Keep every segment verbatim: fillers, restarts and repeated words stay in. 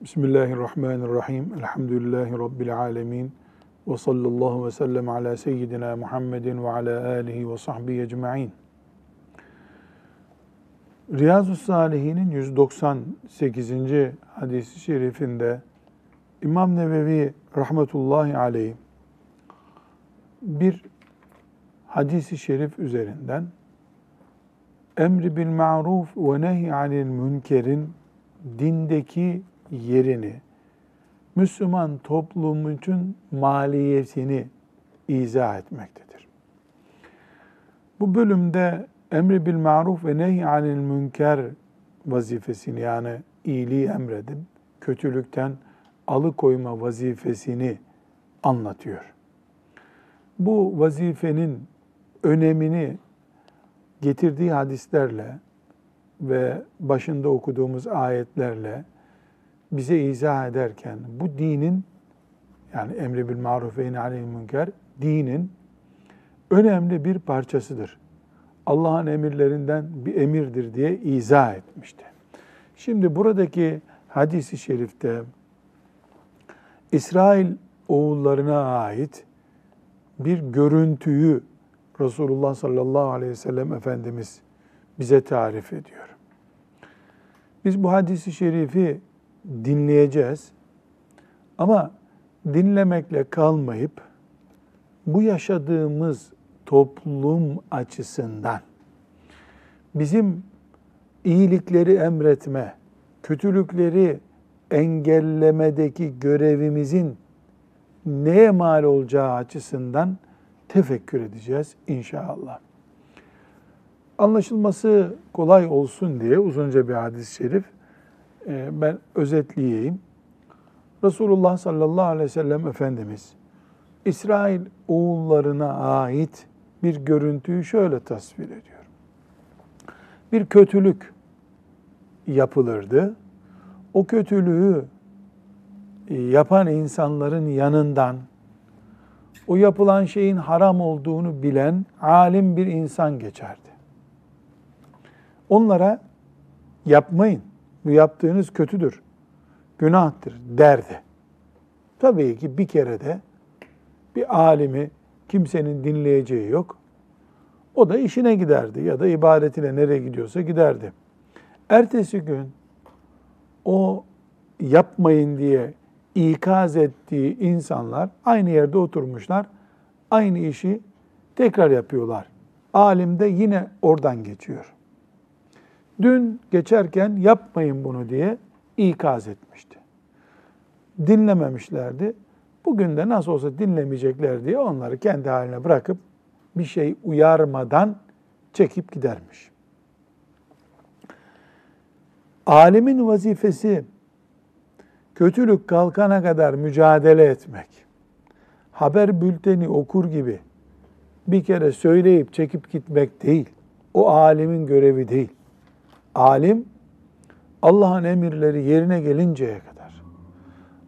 Bismillahirrahmanirrahim. Elhamdülillahi Rabbil alemin. Ve sallallahu ve sellem ala seyyidina Muhammedin ve ala alihi ve sahbihi ecma'in. Riyazu's Salihin'in yüz doksan sekizinci hadis-i şerifinde İmam Nevevi rahmetullahi aleyh bir hadis-i şerif üzerinden emri bil ma'ruf ve nehy anil münkerin dindeki yerini, Müslüman toplumu için maliyetini izah etmektedir. Bu bölümde emri bil ma'ruf ve nehy anil münker vazifesini, yani iyiliği emredip kötülükten alıkoyma vazifesini anlatıyor. Bu vazifenin önemini getirdiği hadislerle ve başında okuduğumuz ayetlerle bize izah ederken bu dinin, yani emri bil maruf ve nehy anil münker, dinin önemli bir parçasıdır. Allah'ın emirlerinden bir emirdir diye izah etmişti. Şimdi buradaki hadis-i şerifte İsrail oğullarına ait bir görüntüyü Resulullah sallallahu aleyhi ve sellem Efendimiz bize tarif ediyor. Biz bu hadis-i şerifi dinleyeceğiz ama dinlemekle kalmayıp bu yaşadığımız toplum açısından bizim iyilikleri emretme, kötülükleri engellemedeki görevimizin neye mal olacağı açısından tefekkür edeceğiz inşallah. Anlaşılması kolay olsun diye uzunca bir hadis-i şerif, ben özetleyeyim. Resulullah sallallahu aleyhi ve sellem Efendimiz İsrail oğullarına ait bir görüntüyü şöyle tasvir ediyor. Bir kötülük yapılırdı. O kötülüğü yapan insanların yanından o yapılan şeyin haram olduğunu bilen alim bir insan geçerdi. Onlara yapmayın, bu yaptığınız kötüdür, günahtır derdi. Tabii ki bir kere de bir alimi kimsenin dinleyeceği yok. O da işine giderdi ya da ibadetine nereye gidiyorsa giderdi. Ertesi gün o yapmayın diye ikaz ettiği insanlar aynı yerde oturmuşlar, aynı işi tekrar yapıyorlar. Alim de yine oradan geçiyor. Dün geçerken yapmayın bunu diye ikaz etmişti. Dinlememişlerdi. Bugün de nasıl olsa dinlemeyecekler diye onları kendi haline bırakıp bir şey uyarmadan çekip gidermiş. Alimin vazifesi kötülük kalkana kadar mücadele etmek. Haber bülteni okur gibi bir kere söyleyip çekip gitmek değil. O alimin görevi değil. Alim, Allah'ın emirleri yerine gelinceye kadar,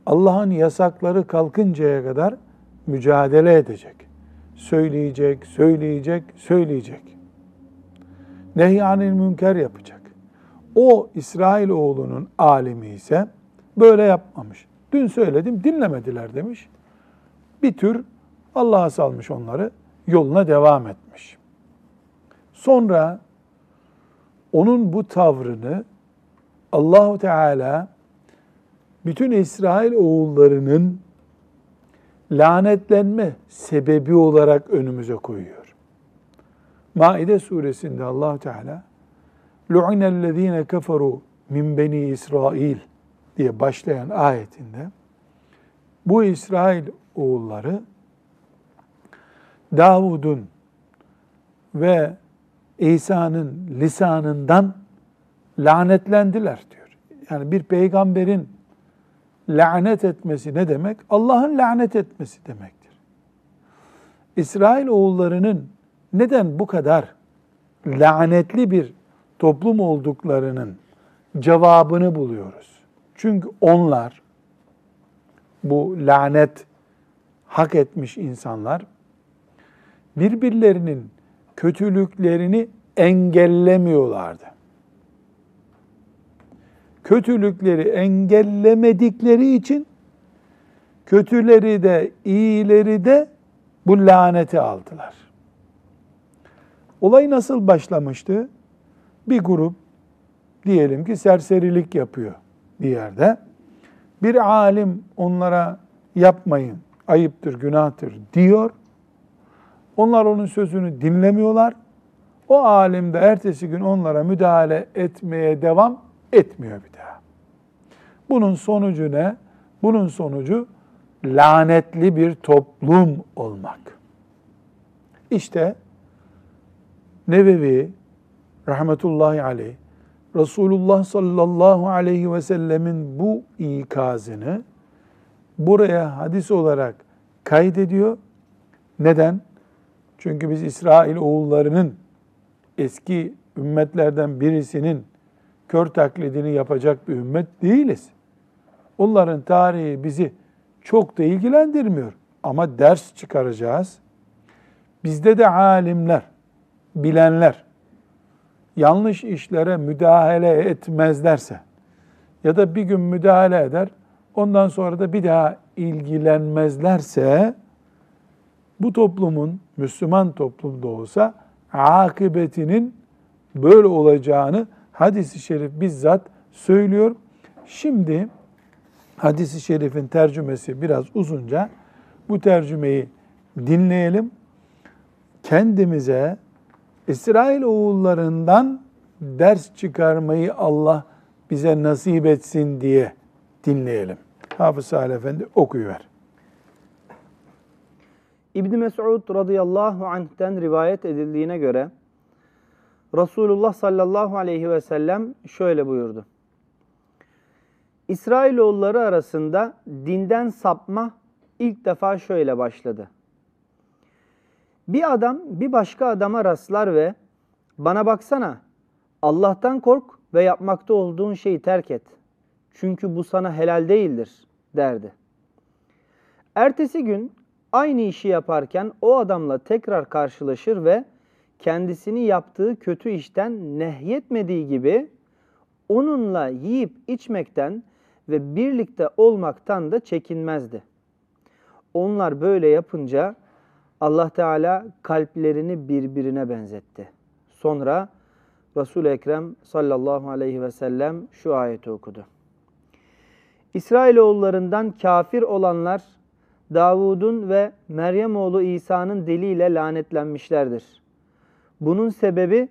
Allah'ın yasakları kalkıncaya kadar mücadele edecek. Söyleyecek, söyleyecek, söyleyecek. Nehy anil münker yapacak. O İsrailoğlunun alimi ise böyle yapmamış. Dün söyledim, dinlemediler demiş. Bir tür Allah'a salmış onları, yoluna devam etmiş. Sonra onun bu tavrını Allah-u Teala bütün İsrail oğullarının lanetlenme sebebi olarak önümüze koyuyor. Maide suresinde Allah-u Teala لُعِنَ الَّذ۪ينَ كَفَرُوا مِنْ بَن۪ي İsrail diye başlayan ayetinde bu İsrail oğulları Davud'un ve İsa'nın lisanından lanetlendiler diyor. Yani bir peygamberin lanet etmesi ne demek? Allah'ın lanet etmesi demektir. İsrail oğullarının neden bu kadar lanetli bir toplum olduklarının cevabını buluyoruz. Çünkü onlar, bu lanet hak etmiş insanlar, birbirlerinin kötülüklerini engellemiyorlardı. kötülükleri engellemedikleri için kötüleri de iyileri de bu laneti aldılar. Olay nasıl başlamıştı? Bir grup diyelim ki serserilik yapıyor bir yerde. Bir alim onlara yapmayın, ayıptır, günahtır diyor. Onlar onun sözünü dinlemiyorlar. O alim de ertesi gün onlara müdahale etmeye devam etmiyor bir daha. Bunun sonucu ne? Bunun sonucu lanetli bir toplum olmak. İşte Nevevi rahmetullahi aleyh, Resulullah sallallahu aleyhi ve sellemin bu ikazını buraya hadis olarak kaydediyor. Neden? Çünkü biz İsrail oğullarının eski ümmetlerden birisinin kör taklidini yapacak bir ümmet değiliz. Onların tarihi bizi çok da ilgilendirmiyor. Ama ders çıkaracağız. Bizde de alimler, bilenler yanlış işlere müdahale etmezlerse ya da bir gün müdahale eder, ondan sonra da bir daha ilgilenmezlerse bu toplumun, Müslüman toplumda olsa akıbetinin böyle olacağını hadis-i şerif bizzat söylüyor. Şimdi hadis-i şerifin tercümesi biraz uzunca. Bu tercümeyi dinleyelim. Kendimize İsrail oğullarından ders çıkarmayı Allah bize nasip etsin diye dinleyelim. Hafız Salih Efendi okuyuver. İbn Mes'ud radıyallahu anh'ten rivayet edildiğine göre Resulullah sallallahu aleyhi ve sellem şöyle buyurdu. İsrailoğulları arasında dinden sapma ilk defa şöyle başladı. Bir adam bir başka adama rastlar ve bana baksana, Allah'tan kork ve yapmakta olduğun şeyi terk et. Çünkü bu sana helal değildir derdi. Ertesi gün aynı işi yaparken o adamla tekrar karşılaşır ve kendisini yaptığı kötü işten nehyetmediği gibi onunla yiyip içmekten ve birlikte olmaktan da çekinmezdi. Onlar böyle yapınca Allah Teala kalplerini birbirine benzetti. Sonra Resul-i Ekrem sallallahu aleyhi ve sellem şu ayeti okudu. İsrailoğullarından kafir olanlar Davud'un ve Meryem oğlu İsa'nın diliyle lanetlenmişlerdir. Bunun sebebi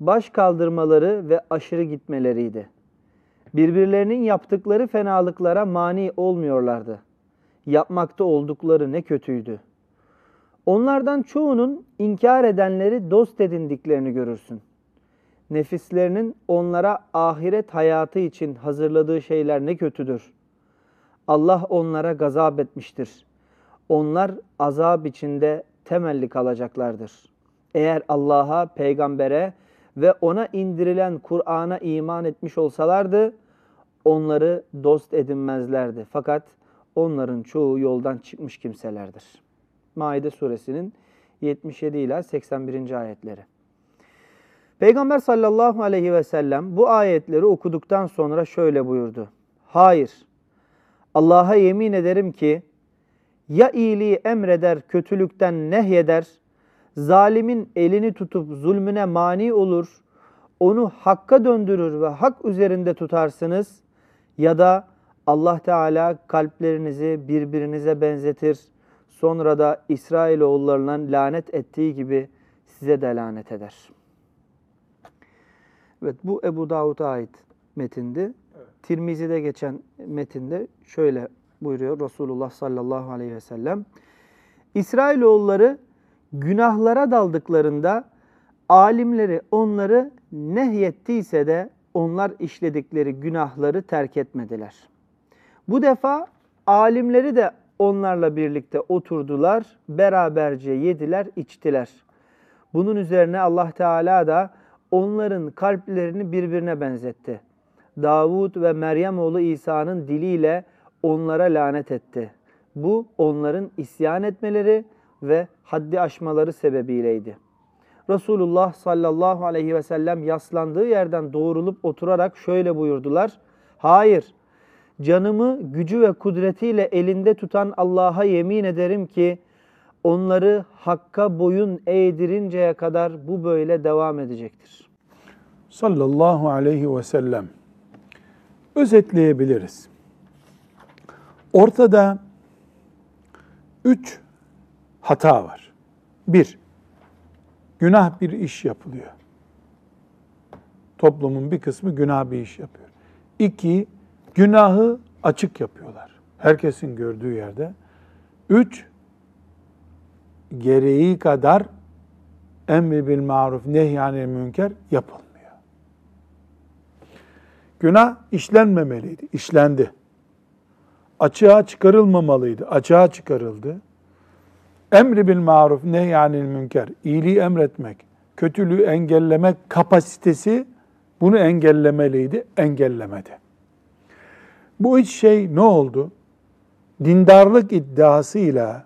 baş kaldırmaları ve aşırı gitmeleriydi. Birbirlerinin yaptıkları fenalıklara mani olmuyorlardı. Yapmakta oldukları ne kötüydü. Onlardan çoğunun inkar edenleri dost edindiklerini görürsün. Nefislerinin onlara ahiret hayatı için hazırladığı şeyler ne kötüdür. Allah onlara gazap etmiştir. Onlar azap içinde temelli kalacaklardır. Eğer Allah'a, peygambere ve ona indirilen Kur'an'a iman etmiş olsalardı, onları dost edinmezlerdi. Fakat onların çoğu yoldan çıkmış kimselerdir. Maide suresinin yetmiş yedi ila seksen birinci ayetleri. Peygamber sallallahu aleyhi ve sellem bu ayetleri okuduktan sonra şöyle buyurdu. Hayır, Allah'a yemin ederim ki, ya iyiliği emreder, kötülükten nehyeder, zalimin elini tutup zulmüne mani olur, onu hakka döndürür ve hak üzerinde tutarsınız ya da Allah Teala kalplerinizi birbirinize benzetir, sonra da İsrailoğullarına lanet ettiği gibi size de lanet eder. Evet, bu Ebu Davud'a ait metindi. Evet. Tirmizi'de geçen metinde şöyle buyuruyor Resulullah sallallahu aleyhi ve sellem. İsrailoğulları günahlara daldıklarında alimleri onları nehyettiyse de onlar işledikleri günahları terk etmediler. Bu defa alimleri de onlarla birlikte oturdular, beraberce yediler, içtiler. Bunun üzerine Allah Teala da onların kalplerini birbirine benzetti. Davud ve Meryem oğlu İsa'nın diliyle onlara lanet etti. Bu onların isyan etmeleri ve haddi aşmaları sebebiyleydi. Resulullah sallallahu aleyhi ve sellem yaslandığı yerden doğrulup oturarak şöyle buyurdular. Hayır, canımı gücü ve kudretiyle elinde tutan Allah'a yemin ederim ki onları Hakk'a boyun eğdirinceye kadar bu böyle devam edecektir. Sallallahu aleyhi ve sellem. Özetleyebiliriz. Ortada üç hata var. Bir, günah bir iş yapılıyor. Toplumun bir kısmı günah bir iş yapıyor. İki, günahı açık yapıyorlar. Herkesin gördüğü yerde. Üç, gereği kadar emri bil maruf nehyanil münker yapılmıyor. Günah işlenmemeliydi, işlendi. Açığa çıkarılmamalıydı, açığa çıkarıldı. Emri bil maruf nehyanil münker, iyiliği emretmek, kötülüğü engellemek kapasitesi bunu engellemeliydi, engellemedi. Bu üç şey ne oldu? Dindarlık iddiasıyla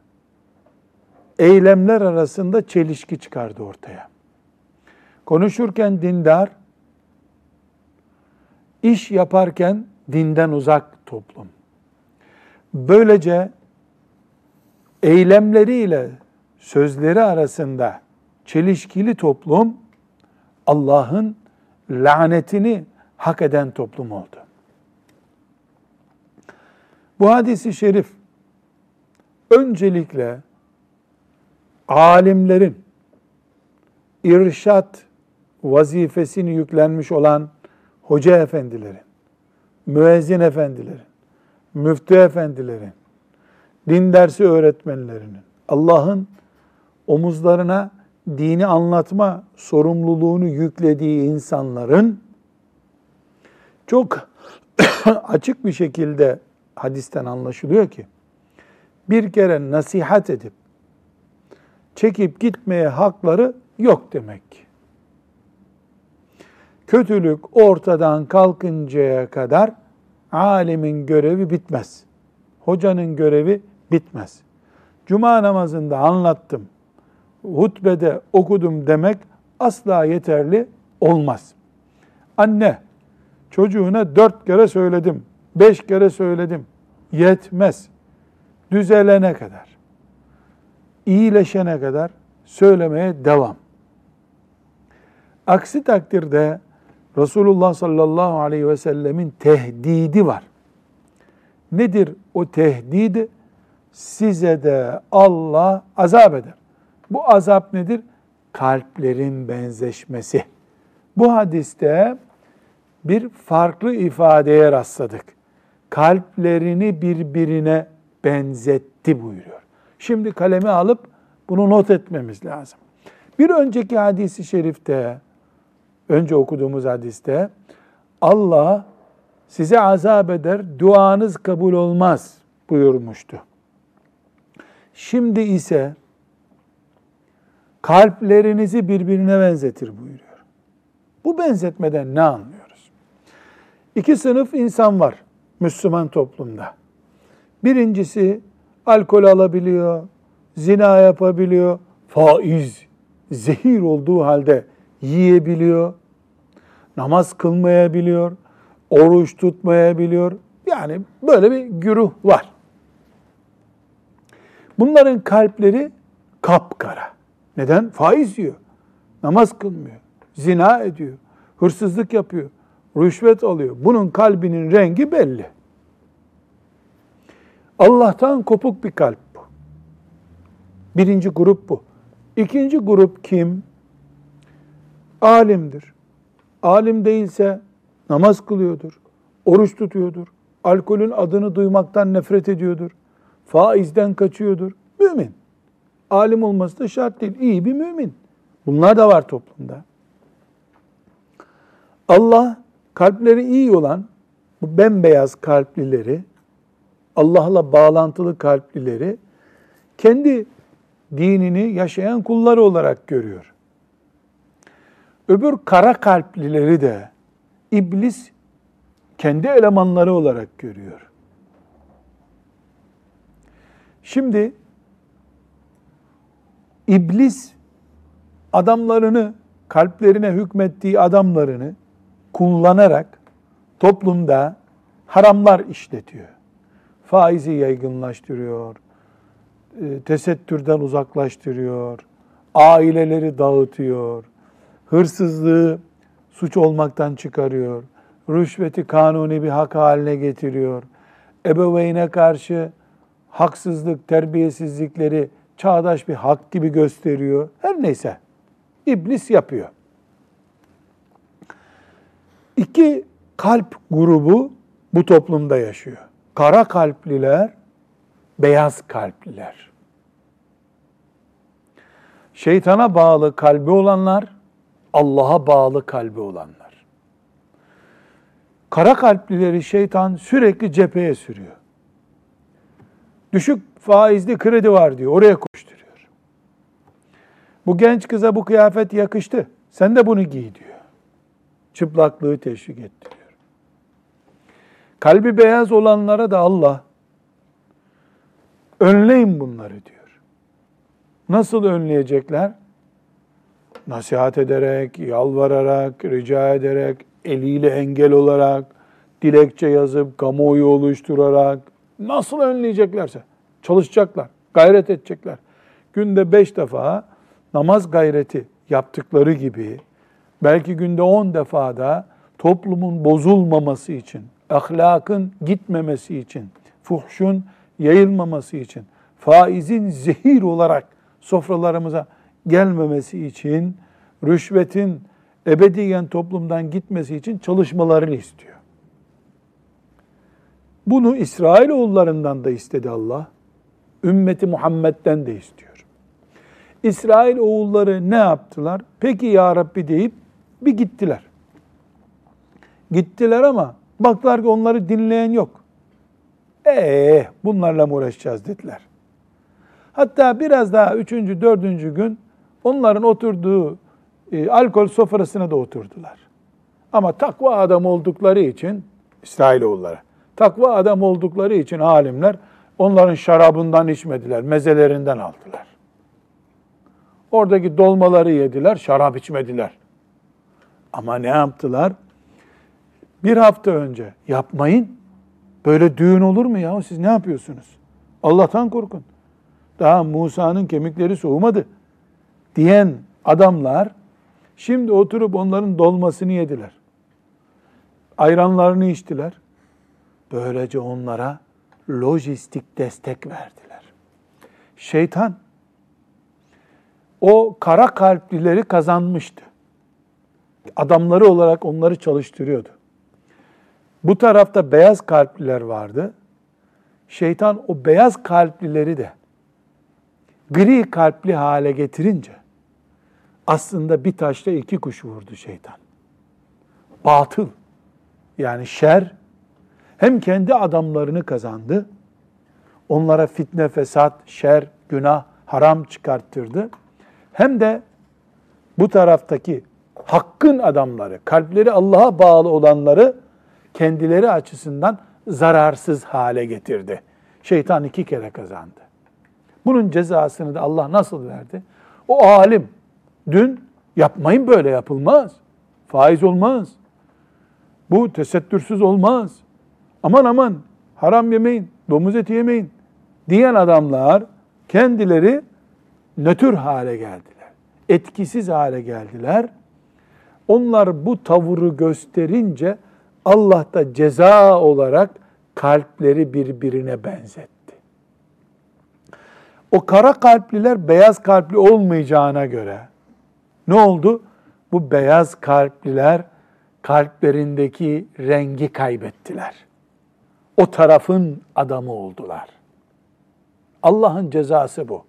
eylemler arasında çelişki çıkardı ortaya. Konuşurken dindar, iş yaparken dinden uzak toplum. Böylece eylemleriyle sözleri arasında çelişkili toplum, Allah'ın lanetini hak eden toplum oldu. Bu hadis-i şerif öncelikle alimlerin irşat vazifesini yüklenmiş olan hoca efendilerin, müezzin efendilerin, müftü efendilerin, din dersi öğretmenlerinin, Allah'ın omuzlarına dini anlatma sorumluluğunu yüklediği insanların çok açık bir şekilde hadisten anlaşılıyor ki, bir kere nasihat edip çekip gitmeye hakları yok demek ki. Kötülük ortadan kalkıncaya kadar alimin görevi bitmez. Hocanın görevi bitmez. Cuma namazında anlattım, hutbede okudum demek asla yeterli olmaz. Anne, çocuğuna dört kere söyledim, beş kere söyledim. Yetmez. Düzelene kadar, iyileşene kadar söylemeye devam. Aksi takdirde Resulullah sallallahu aleyhi ve sellemin tehdidi var. Nedir o tehdidi? Size de Allah azap eder. Bu azap nedir? Kalplerin benzeşmesi. Bu hadiste bir farklı ifadeye rastladık. Kalplerini birbirine benzetti buyuruyor. Şimdi kalemi alıp bunu not etmemiz lazım. Bir önceki hadis-i şerifte, önce okuduğumuz hadiste, Allah size azap eder, duanız kabul olmaz buyurmuştu. Şimdi ise kalplerinizi birbirine benzetir buyuruyor. Bu benzetmeden ne anlıyoruz? İki sınıf insan var Müslüman toplumda. Birincisi alkol alabiliyor, zina yapabiliyor, faiz, zehir olduğu halde yiyebiliyor, namaz kılmayabiliyor, oruç tutmayabiliyor. Yani böyle bir güruh var. Bunların kalpleri kapkara. Neden? Faiz yiyor, namaz kılmıyor, zina ediyor, hırsızlık yapıyor, rüşvet alıyor. Bunun kalbinin rengi belli. Allah'tan kopuk bir kalp bu. Birinci grup bu. İkinci grup kim? Alimdir. Alim değilse namaz kılıyordur, oruç tutuyordur, alkolün adını duymaktan nefret ediyordur, faizden kaçıyordur. Mümin. Alim olması da şart değil. İyi bir mümin. Bunlar da var toplumda. Allah kalpleri iyi olan bu bembeyaz kalplileri, Allah'la bağlantılı kalplileri kendi dinini yaşayan kulları olarak görüyor. Öbür kara kalplileri de iblis kendi elemanları olarak görüyor. Şimdi iblis adamlarını, kalplerine hükmettiği adamlarını kullanarak toplumda haramlar işletiyor. Faizi yaygınlaştırıyor, tesettürden uzaklaştırıyor, aileleri dağıtıyor, hırsızlığı suç olmaktan çıkarıyor, rüşveti kanuni bir hak haline getiriyor, ebeveyne karşı haksızlık, terbiyesizlikleri çağdaş bir hak gibi gösteriyor. Her neyse, iblis yapıyor. İki kalp grubu bu toplumda yaşıyor. Kara kalpliler, beyaz kalpliler. Şeytana bağlı kalbi olanlar, Allah'a bağlı kalbi olanlar. Kara kalplileri şeytan sürekli cepheye sürüyor. Düşük faizli kredi var diyor, oraya koşturuyor. Bu genç kıza bu kıyafet yakıştı, sen de bunu giy diyor. Çıplaklığı teşvik ettiriyor. Kalbi beyaz olanlara da Allah, önleyin bunları diyor. Nasıl önleyecekler? Nasihat ederek, yalvararak, rica ederek, eliyle engel olarak, dilekçe yazıp, kamuoyu oluşturarak, nasıl önleyeceklerse çalışacaklar, gayret edecekler. Günde beş defa namaz gayreti yaptıkları gibi, belki günde on defa da toplumun bozulmaması için, ahlakın gitmemesi için, fuhşun yayılmaması için, faizin zehir olarak sofralarımıza gelmemesi için, rüşvetin ebediyen toplumdan gitmesi için çalışmalarını istiyor. Bunu İsrailoğullarından da istedi Allah, ümmeti Muhammed'den de istiyor. İsrailoğulları ne yaptılar? Peki ya Rabbi deyip bir gittiler. Gittiler ama baktılar ki onları dinleyen yok. Eee bunlarla mı uğraşacağız dediler. Hatta biraz daha üçüncü, dördüncü gün onların oturduğu e, alkol sofrasına da oturdular. Ama takva adam oldukları için, İsrailoğulları, takva adam oldukları için alimler onların şarabından içmediler, mezelerinden aldılar. Oradaki dolmaları yediler, şarap içmediler. Ama ne yaptılar? Bir hafta önce yapmayın, böyle düğün olur mu ya? Siz ne yapıyorsunuz? Allah'tan korkun. Daha Musa'nın kemikleri soğumadı diyen adamlar şimdi oturup onların dolmasını yediler. Ayranlarını içtiler. Böylece onlara lojistik destek verdiler. Şeytan o kara kalplileri kazanmıştı. Adamları olarak onları çalıştırıyordu. Bu tarafta beyaz kalpliler vardı. Şeytan o beyaz kalplileri de gri kalpli hale getirince aslında bir taşla iki kuş vurdu şeytan. Batıl yani şer hem kendi adamlarını kazandı, onlara fitne, fesat, şer, günah, haram çıkarttırdı. Hem de bu taraftaki hakkın adamları, kalpleri Allah'a bağlı olanları kendileri açısından zararsız hale getirdi. Şeytan iki kere kazandı. Bunun cezasını da Allah nasıl verdi? O alim dün yapmayın böyle yapılmaz, faiz olmaz, bu tesettürsüz olmaz, aman aman haram yemeyin, domuz eti yemeyin diyen adamlar kendileri nötr hale geldiler, etkisiz hale geldiler. Onlar bu tavırı gösterince Allah da ceza olarak kalpleri birbirine benzetti. O kara kalpliler beyaz kalpli olmayacağına göre ne oldu? Bu beyaz kalpliler kalplerindeki rengi kaybettiler. O tarafın adamı oldular. Allah'ın cezası bu.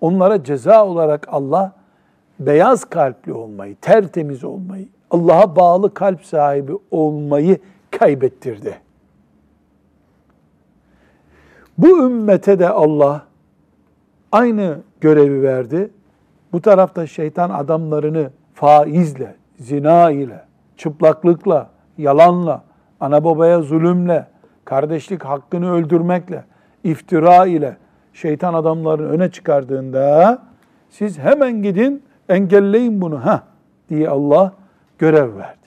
Onlara ceza olarak Allah beyaz kalpli olmayı, tertemiz olmayı, Allah'a bağlı kalp sahibi olmayı kaybettirdi. Bu ümmete de Allah aynı görevi verdi. Bu tarafta şeytan adamlarını faizle, zina ile, çıplaklıkla, yalanla, ana babaya zulümle, kardeşlik hakkını öldürmekle, iftira ile şeytan adamlarını öne çıkardığında siz hemen gidin engelleyin bunu ha diye Allah görev verdi.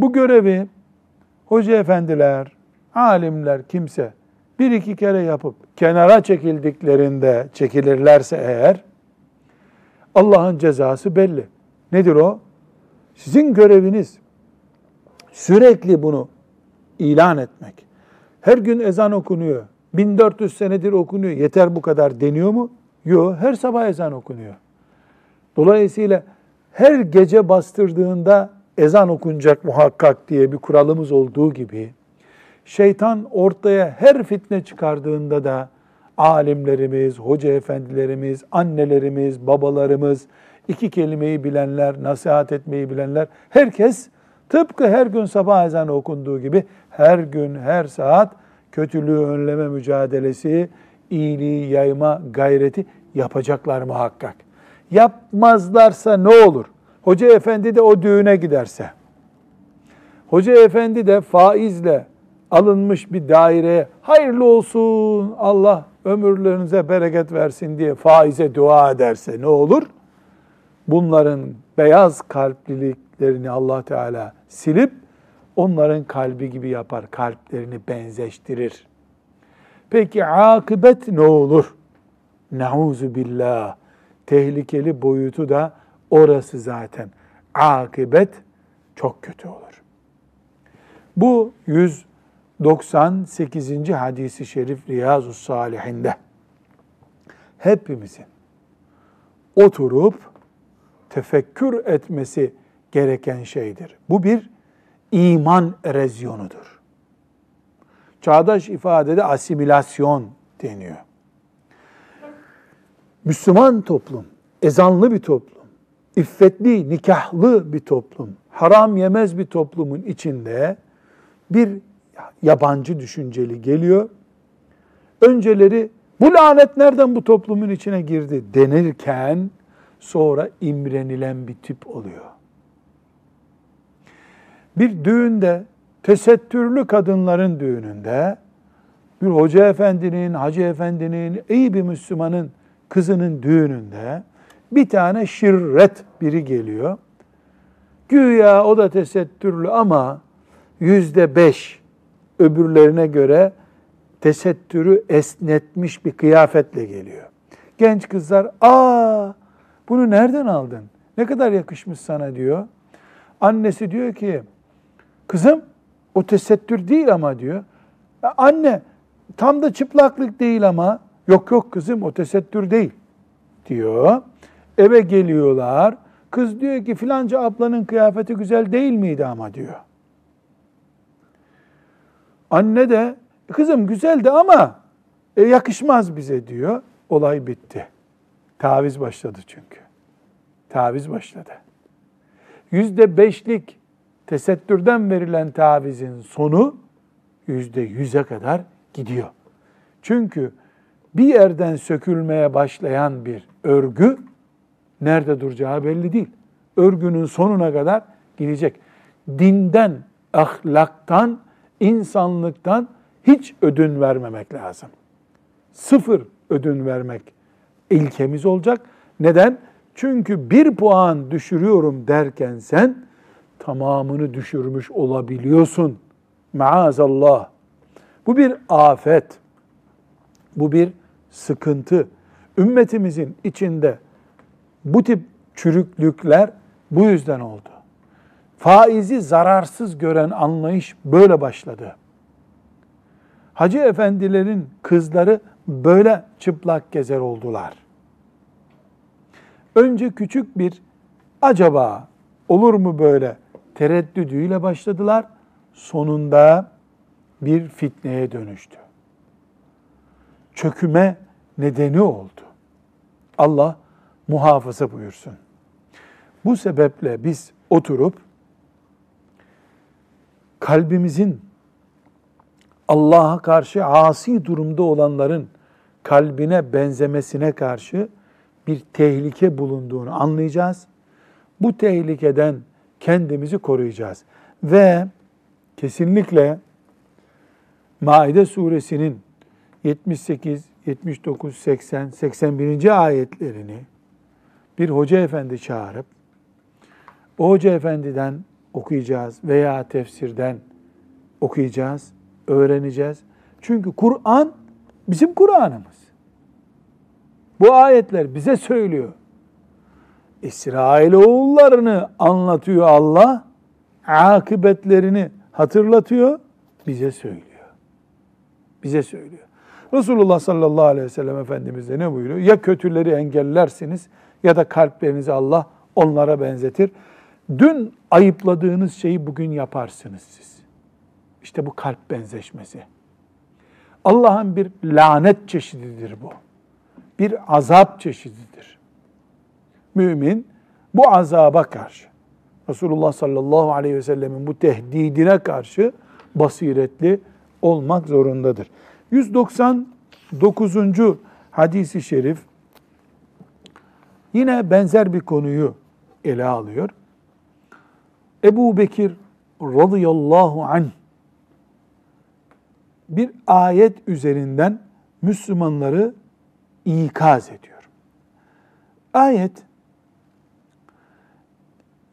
Bu görevi hoca efendiler, alimler, kimse bir iki kere yapıp kenara çekildiklerinde çekilirlerse eğer, Allah'ın cezası belli. Nedir o? Sizin göreviniz sürekli bunu ilan etmek. Her gün ezan okunuyor. bin dört yüz senedir okunuyor. Yeter bu kadar deniyor mu? Yok. Her sabah ezan okunuyor. Dolayısıyla her gece bastırdığında ezan okunacak muhakkak diye bir kuralımız olduğu gibi, şeytan ortaya her fitne çıkardığında da alimlerimiz, hoca efendilerimiz, annelerimiz, babalarımız, iki kelimeyi bilenler, nasihat etmeyi bilenler, herkes tıpkı her gün sabah ezanı okunduğu gibi her gün, her saat kötülüğü önleme mücadelesi, iyiliği yayma gayreti yapacaklar muhakkak. Yapmazlarsa ne olur? Hoca efendi de o düğüne giderse, hoca efendi de faizle alınmış bir daireye hayırlı olsun, Allah ömürlerinize bereket versin diye faize dua ederse ne olur? Bunların beyaz kalpliliklerini Allah Teala silip onların kalbi gibi yapar, kalplerini benzeştirir. Peki akıbet ne olur? Nauzu billah. Tehlikeli boyutu da orası zaten. Akıbet çok kötü olur. Bu yüz doksan sekizinci hadisi şerif Riyazu's Salihin'de hepimizin oturup tefekkür etmesi gereken şeydir. Bu bir iman erozyonudur. Çağdaş ifadede asimilasyon deniyor. Müslüman toplum, ezanlı bir toplum, iffetli, nikahlı bir toplum, haram yemez bir toplumun içinde bir yabancı düşünceli geliyor. Önceleri bu lanet nereden bu toplumun içine girdi denirken sonra imrenilen bir tip oluyor. Bir düğünde, tesettürlü kadınların düğününde bir hoca efendinin, hacı efendinin, iyi bir Müslümanın kızının düğününde bir tane şirret biri geliyor. Güya o da tesettürlü ama yüzde beş öbürlerine göre tesettürü esnetmiş bir kıyafetle geliyor. Genç kızlar, aa bunu nereden aldın? Ne kadar yakışmış sana diyor. Annesi diyor ki, kızım o tesettür değil ama diyor. Anne tam da çıplaklık değil ama, yok yok kızım o tesettür değil diyor. Eve geliyorlar. Kız diyor ki filanca ablanın kıyafeti güzel değil miydi ama diyor. Anne de kızım güzeldi ama e, yakışmaz bize diyor. Olay bitti. Taviz başladı çünkü. Taviz başladı. Yüzde beşlik tesettürden verilen tavizin sonu yüzde yüze kadar gidiyor. Çünkü bir yerden sökülmeye başlayan bir örgü nerede duracağı belli değil. Örgünün sonuna kadar gidecek. Dinden, ahlaktan, insanlıktan hiç ödün vermemek lazım. Sıfır ödün vermek ilkemiz olacak. Neden? Çünkü bir puan düşürüyorum derken sen tamamını düşürmüş olabiliyorsun. Maazallah. Bu bir afet. Bu bir sıkıntı. Ümmetimizin içinde bu tip çürüklükler bu yüzden oldu. Faizi zararsız gören anlayış böyle başladı. Hacı efendilerin kızları böyle çıplak gezer oldular. Önce küçük bir acaba olur mu böyle tereddüdüyle başladılar. Sonunda bir fitneye dönüştü. Çöküme nedeni oldu. Allah muhafaza buyursun. Bu sebeple biz oturup kalbimizin Allah'a karşı asi durumda olanların kalbine benzemesine karşı bir tehlike bulunduğunu anlayacağız. Bu tehlikeden kendimizi koruyacağız. Ve kesinlikle Maide suresinin yetmiş sekiz, yetmiş dokuz, seksen, seksen birinci ayetlerini bir hoca efendi çağırıp o hoca efendiden okuyacağız veya tefsirden okuyacağız, öğreneceğiz. Çünkü Kur'an bizim Kur'an'ımız. Bu ayetler bize söylüyor. İsrailoğullarını anlatıyor Allah, akıbetlerini hatırlatıyor, bize söylüyor. Bize söylüyor. Resulullah sallallahu aleyhi ve sellem Efendimiz de ne buyuruyor? Ya kötüleri engellersiniz ya da kalplerinizi Allah onlara benzetir. Dün ayıpladığınız şeyi bugün yaparsınız siz. İşte bu kalp benzeşmesi. Allah'ın bir lanet çeşididir bu. Bir azap çeşididir. Mümin bu azaba karşı, Resulullah sallallahu aleyhi ve sellemin bu tehdidine karşı basiretli olmak zorundadır. yüz doksan dokuzuncu hadis-i şerif yine benzer bir konuyu ele alıyor. Ebu Bekir radıyallahu anh bir ayet üzerinden Müslümanları ikaz ediyor. Ayet: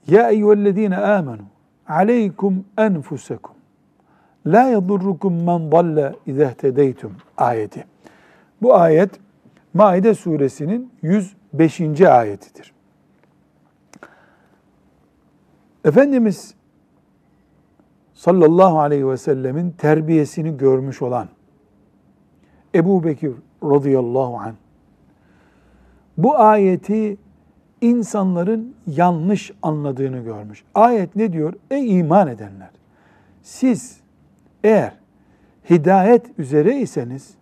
Ya eyyühellezine amenu aleykum enfusekum la yadurrukum men dalle izehtedeytum ayeti. Bu ayet Maide suresinin yüz beşinci ayetidir. Efendimiz sallallahu aleyhi ve sellemin terbiyesini görmüş olan Ebu Bekir radıyallahu anh bu ayeti insanların yanlış anladığını görmüş. Ayet ne diyor? Ey iman edenler! Siz eğer hidayet üzereyseniz,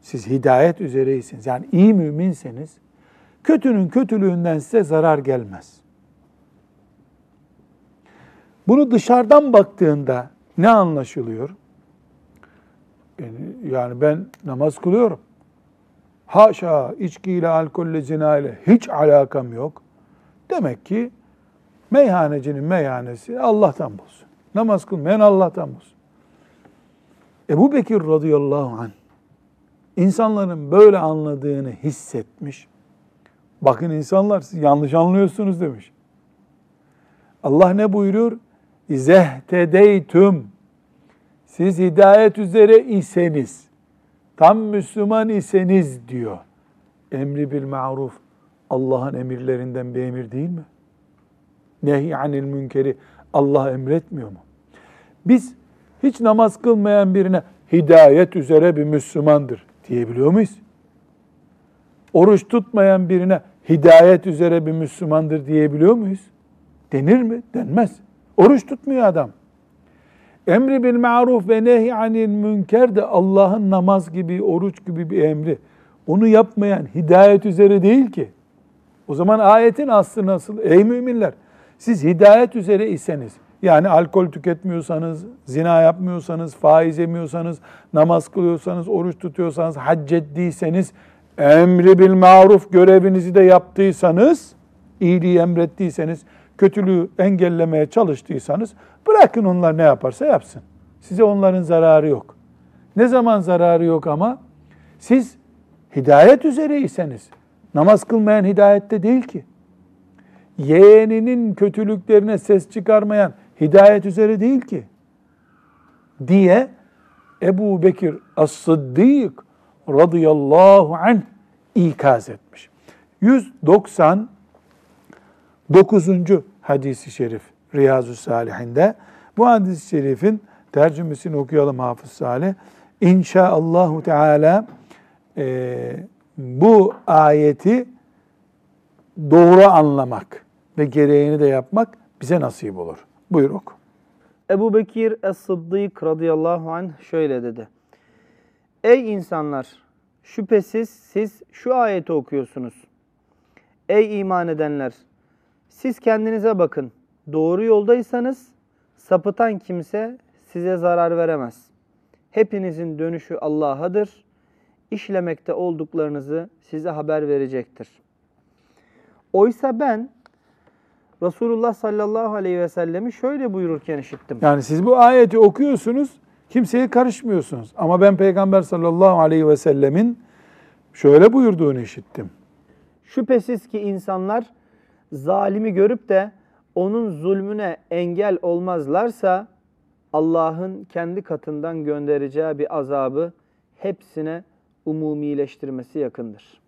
siz hidayet üzereysiniz, yani iyi müminseniz, kötünün kötülüğünden size zarar gelmez. Bunu dışarıdan baktığında ne anlaşılıyor? Yani ben namaz kılıyorum. Haşa, içkiyle, alkolle, zinayla hiç alakam yok. Demek ki meyhanecinin meyhanesi Allah'tan bulsun. Namaz kılmayan Allah'tan bulsun. Ebu Bekir radıyallahu anh insanların böyle anladığını hissetmiş. Bakın insanlar, siz yanlış anlıyorsunuz demiş. Allah ne buyuruyor? İzehtedeytüm. Siz hidayet üzere iseniz, tam Müslüman iseniz diyor. Emri bil ma'ruf Allah'ın emirlerinden bir emir değil mi? Nehy anil münkeri Allah emretmiyor mu? Biz hiç namaz kılmayan birine hidayet üzere bir Müslümandır diyebiliyor muyuz? Oruç tutmayan birine hidayet üzere bir Müslümandır diyebiliyor muyuz? Denir mi? Denmez. Oruç tutmuyor adam. Emri bil ma'ruf ve nehy anil münker de Allah'ın namaz gibi, oruç gibi bir emri. Onu yapmayan hidayet üzere değil ki. O zaman ayetin aslı nasıl? Ey müminler! Siz hidayet üzere iseniz, yani alkol tüketmiyorsanız, zina yapmıyorsanız, faiz yemiyorsanız, namaz kılıyorsanız, oruç tutuyorsanız, hac ettiyseniz, emri bil ma'ruf görevinizi de yaptıysanız, iyiliği emrettiyseniz, kötülüğü engellemeye çalıştıysanız, bırakın onlar ne yaparsa yapsın. Size onların zararı yok. Ne zaman zararı yok ama? Siz hidayet üzereyseniz, namaz kılmayan hidayette değil ki. Yeğeninin kötülüklerine ses çıkarmayan hidayet üzere değil ki. Diye Ebu Bekir as-Sıddık radıyallahu anh ikaz etmiş. yüz doksan dokuzuncu hadis-i şerif Riyazu's Salihin'de. Bu hadis-i şerifin tercümesini okuyalım Hafız Salih. İnşaallahu Teala e, bu ayeti doğru anlamak ve gereğini de yapmak bize nasip olur. Buyur oku. Ebu Bekir es-Sıddık radıyallahu anh şöyle dedi. Ey insanlar! Şüphesiz siz şu ayeti okuyorsunuz. Ey iman edenler! Siz kendinize bakın. Doğru yoldaysanız sapıtan kimse size zarar veremez. Hepinizin dönüşü Allah'adır. İşlemekte olduklarınızı size haber verecektir. Oysa ben Resulullah sallallahu aleyhi ve sellemi şöyle buyururken işittim. Yani siz bu ayeti okuyorsunuz, kimseye karışmıyorsunuz. Ama ben Peygamber sallallahu aleyhi ve sellemin şöyle buyurduğunu işittim. Şüphesiz ki insanlar zalimi görüp de onun zulmüne engel olmazlarsa Allah'ın kendi katından göndereceği bir azabı hepsine umumileştirmesi yakındır.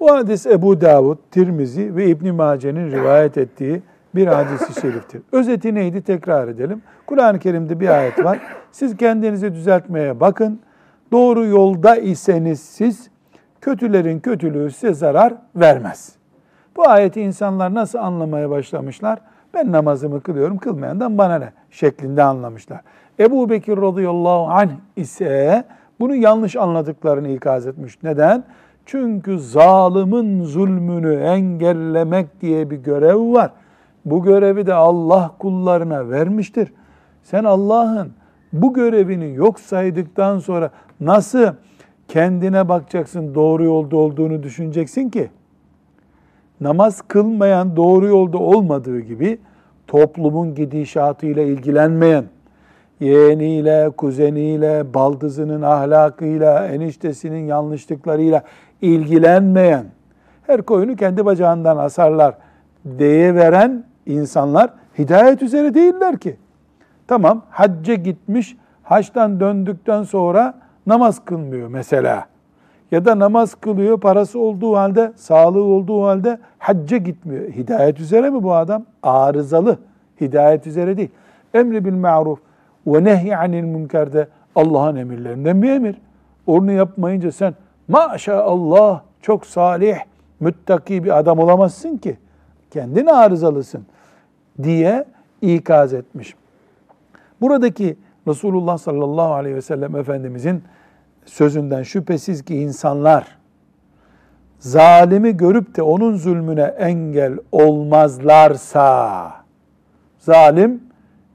Bu hadis Ebu Davud, Tirmizi ve İbn Mace'nin rivayet ettiği bir hadis-i şeriftir. Özeti neydi? Tekrar edelim. Kur'an-ı Kerim'de bir ayet var. Siz kendinizi düzeltmeye bakın. Doğru yolda iseniz siz, kötülerin kötülüğü size zarar vermez. Bu ayeti insanlar nasıl anlamaya başlamışlar? Ben namazımı kılıyorum, kılmayandan bana ne? Şeklinde anlamışlar. Ebu Bekir radıyallahu anh ise bunu yanlış anladıklarını ikaz etmiş. Neden? Çünkü zalimin zulmünü engellemek diye bir görev var. Bu görevi de Allah kullarına vermiştir. Sen Allah'ın bu görevini yok saydıktan sonra nasıl kendine bakacaksın, doğru yolda olduğunu düşüneceksin ki? Namaz kılmayan doğru yolda olmadığı gibi toplumun gidişatıyla ilgilenmeyen, yeğeniyle, kuzeniyle, baldızının ahlakıyla, eniştesinin yanlışlıklarıyla ilgilenmeyen, her koyunu kendi bacağından asarlar diye veren insanlar hidayet üzere değiller ki. Tamam, hacca gitmiş, haçtan döndükten sonra namaz kılmıyor mesela. Ya da namaz kılıyor, parası olduğu halde, sağlığı olduğu halde hacca gitmiyor. Hidayet üzere mi bu adam? Arızalı. Hidayet üzere değil. Emri bil ma'ruf ve nehy anil münkerde Allah'ın emirlerinden bir emir. Onu yapmayınca sen maşallah çok salih, müttaki bir adam olamazsın ki. Kendin arızalısın diye ikaz etmiş. Buradaki Resulullah sallallahu aleyhi ve sellem Efendimizin sözünden şüphesiz ki insanlar zalimi görüp de onun zulmüne engel olmazlarsa, zalim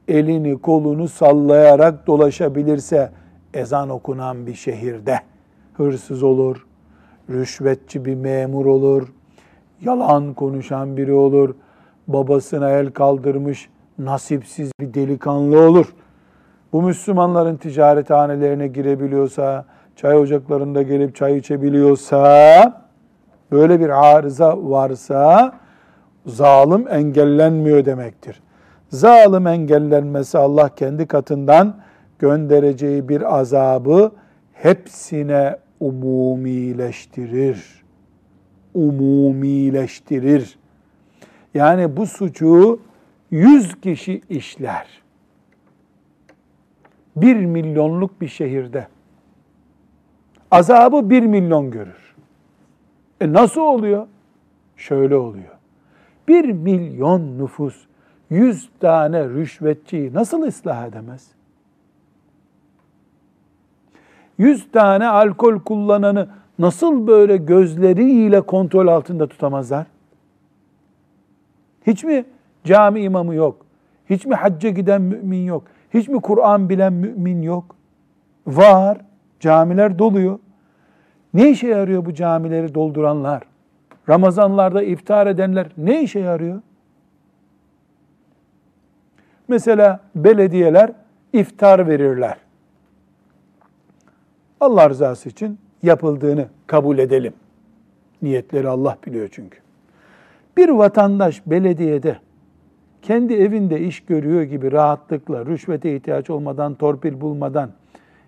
elini kolunu sallayarak dolaşabilirse ezan okunan bir şehirde hırsız olur, rüşvetçi bir memur olur, yalan konuşan biri olur, babasına el kaldırmış nasipsiz bir delikanlı olur. Bu Müslümanların ticarethanelerine girebiliyorsa, çay ocaklarında gelip çay içebiliyorsa, böyle bir arıza varsa zalim engellenmiyor demektir. Zalim engellenmesi Allah kendi katından göndereceği bir azabı hepsine umumileştirir. Umumileştirir. Yani bu suçu yüz kişi işler. Bir milyonluk bir şehirde azabı bir milyon görür. E nasıl oluyor? Şöyle oluyor. Bir milyon nüfus yüz tane rüşvetçiyi nasıl ıslah edemez? Yüz tane alkol kullananı nasıl böyle gözleriyle kontrol altında tutamazlar? Hiç mi cami imamı yok? Hiç mi hacca giden mümin yok? Hiç mi Kur'an bilen mümin yok? Var. Camiler doluyor. Ne işe yarıyor bu camileri dolduranlar? Ramazanlarda iftar edenler ne işe yarıyor? Mesela belediyeler iftar verirler. Allah rızası için yapıldığını kabul edelim. Niyetleri Allah biliyor çünkü. Bir vatandaş belediyede kendi evinde iş görüyor gibi rahatlıkla, rüşvete ihtiyaç olmadan, torpil bulmadan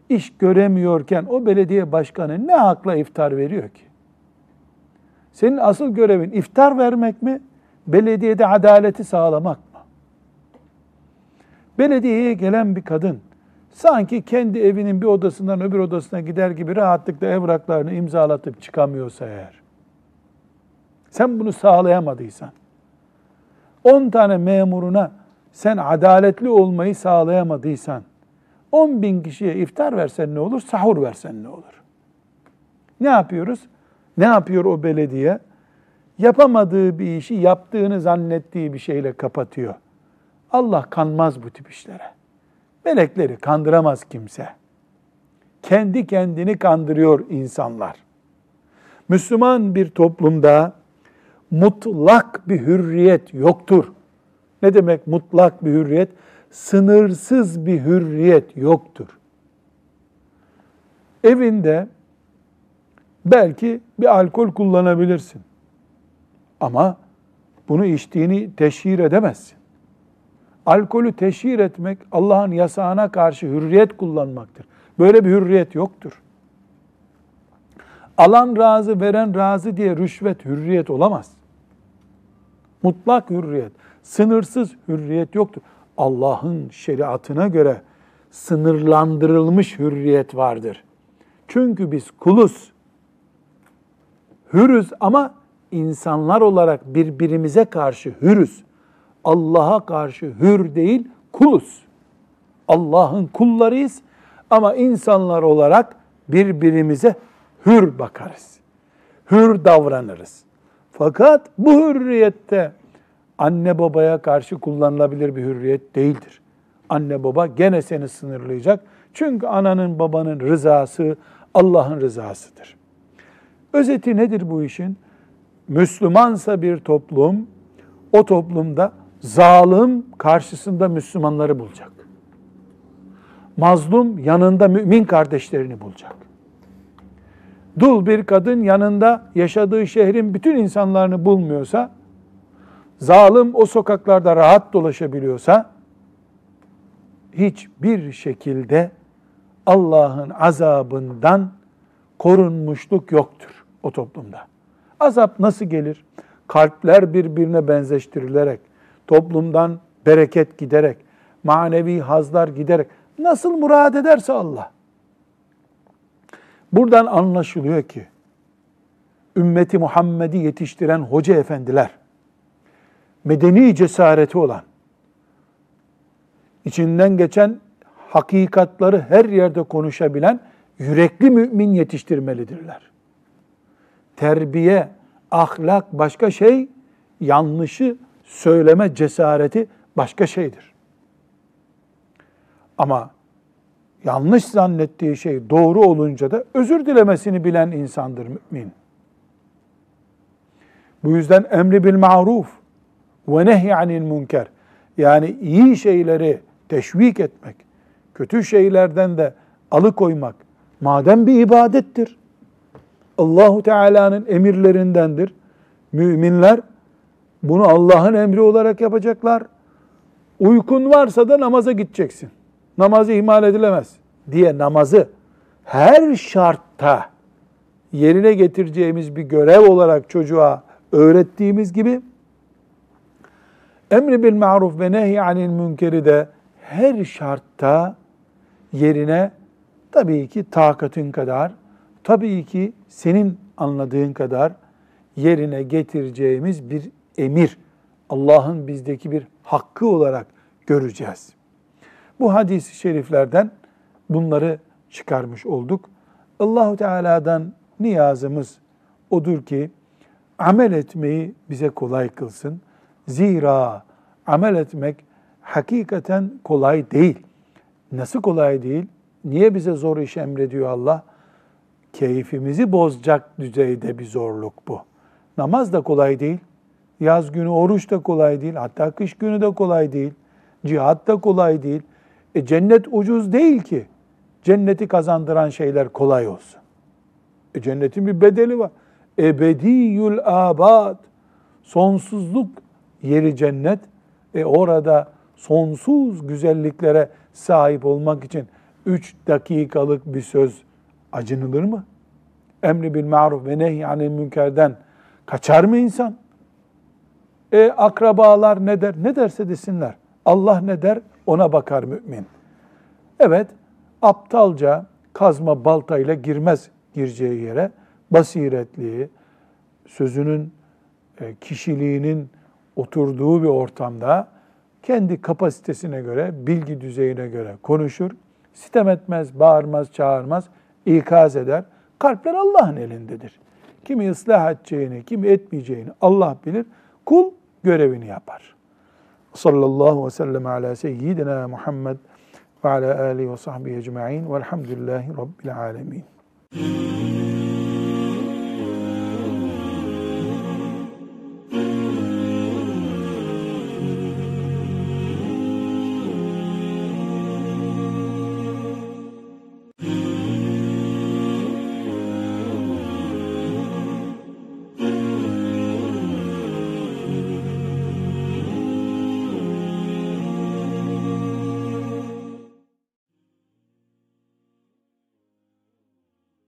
iş göremiyorken o belediye başkanı ne hakla iftar veriyor ki? Senin asıl görevin iftar vermek mi? Belediyede adaleti sağlamak mı? Belediyeye gelen bir kadın sanki kendi evinin bir odasından öbür odasına gider gibi rahatlıkla evraklarını imzalatıp çıkamıyorsa eğer, sen bunu sağlayamadıysan, on tane memuruna sen adaletli olmayı sağlayamadıysan, on bin kişiye iftar versen ne olur, sahur versen ne olur? Ne yapıyoruz? Ne yapıyor o belediye? Yapamadığı bir işi yaptığını zannettiği bir şeyle kapatıyor. Allah kanmaz bu tip işlere. Melekleri kandıramaz kimse. Kendi kendini kandırıyor insanlar. Müslüman bir toplumda mutlak bir hürriyet yoktur. Ne demek mutlak bir hürriyet? Sınırsız bir hürriyet yoktur. Evinde belki bir alkol kullanabilirsin. Ama bunu içtiğini teşhir edemezsin. Alkolü teşhir etmek Allah'ın yasağına karşı hürriyet kullanmaktır. Böyle bir hürriyet yoktur. Alan razı, veren razı diye rüşvet hürriyet olamaz. Mutlak hürriyet, sınırsız hürriyet yoktur. Allah'ın şeriatına göre sınırlandırılmış hürriyet vardır. Çünkü biz kuluz, hürüz ama insanlar olarak birbirimize karşı hürüz. Allah'a karşı hür değil, kuluz. Allah'ın kullarıyız ama insanlar olarak birbirimize hür bakarız. Hür davranırız. Fakat bu hürriyette anne babaya karşı kullanılabilir bir hürriyet değildir. Anne baba gene seni sınırlayacak. Çünkü ananın babanın rızası Allah'ın rızasıdır. Özeti nedir bu işin? Müslümansa bir toplum, o toplumda zalim karşısında Müslümanları bulacak. Mazlum yanında mümin kardeşlerini bulacak. Dul bir kadın yanında yaşadığı şehrin bütün insanlarını bulmuyorsa, zalim o sokaklarda rahat dolaşabiliyorsa, hiçbir şekilde Allah'ın azabından korunmuşluk yoktur o toplumda. Azap nasıl gelir? Kalpler birbirine benzeştirilerek, toplumdan bereket giderek, manevi hazlar giderek, nasıl murad ederse Allah. Buradan anlaşılıyor ki, ümmeti Muhammed'i yetiştiren hoca efendiler, medeni cesareti olan, içinden geçen hakikatları her yerde konuşabilen yürekli mümin yetiştirmelidirler. Terbiye, ahlak başka şey, yanlışı söyleme cesareti başka şeydir. Ama yanlış zannettiği şey doğru olunca da özür dilemesini bilen insandır mümin. Bu yüzden emri bil ma'ruf ve nehy anil münker, yani iyi şeyleri teşvik etmek, kötü şeylerden de alıkoymak, madem bir ibadettir, Allahu Teala'nın emirlerindendir. Müminler bunu Allah'ın emri olarak yapacaklar. Uykun varsa da namaza gideceksin. Namazı ihmal edilemez diye namazı her şartta yerine getireceğimiz bir görev olarak çocuğa öğrettiğimiz gibi emri bil ma'ruf ve nehy anil münkeri de her şartta yerine tabii ki takatın kadar, tabii ki senin anladığın kadar yerine getireceğimiz bir emir, Allah'ın bizdeki bir hakkı olarak göreceğiz. Bu hadis-i şeriflerden bunları çıkarmış olduk. Allah-u Teala'dan niyazımız odur ki amel etmeyi bize kolay kılsın. Zira amel etmek hakikaten kolay değil. Nasıl kolay değil? Niye bize zor iş emrediyor Allah? Keyfimizi bozacak düzeyde bir zorluk bu. Namaz da kolay değil. Yaz günü oruç da kolay değil. Hatta kış günü de kolay değil. Cihat da kolay değil. E cennet ucuz değil ki. Cenneti kazandıran şeyler kolay olsun. E cennetin bir bedeli var. Ebediyül abad. Sonsuzluk yeri cennet. E orada sonsuz güzelliklere sahip olmak için üç dakikalık bir söz acınılır mı? Emri bil ma'ruf ve nehy anil münkerden kaçar mı insan? E akrabalar ne der? Ne derse desinler. Allah ne der? Ona bakar mümin. Evet, aptalca kazma baltayla girmez gireceği yere. Basiretli, sözünün, kişiliğinin oturduğu bir ortamda kendi kapasitesine göre, bilgi düzeyine göre konuşur. Sitem etmez, bağırmaz, çağırmaz, ikaz eder. Kalpler Allah'ın elindedir. Kimi ıslah edeceğini, kimi etmeyeceğini Allah bilir. Kul görevini yapar. Sallallahu aleyhi ve sellem ala seyyidina Muhammed ve ala alihi ve sahbihi ecma'in velhamdülillahi rabbil alemin.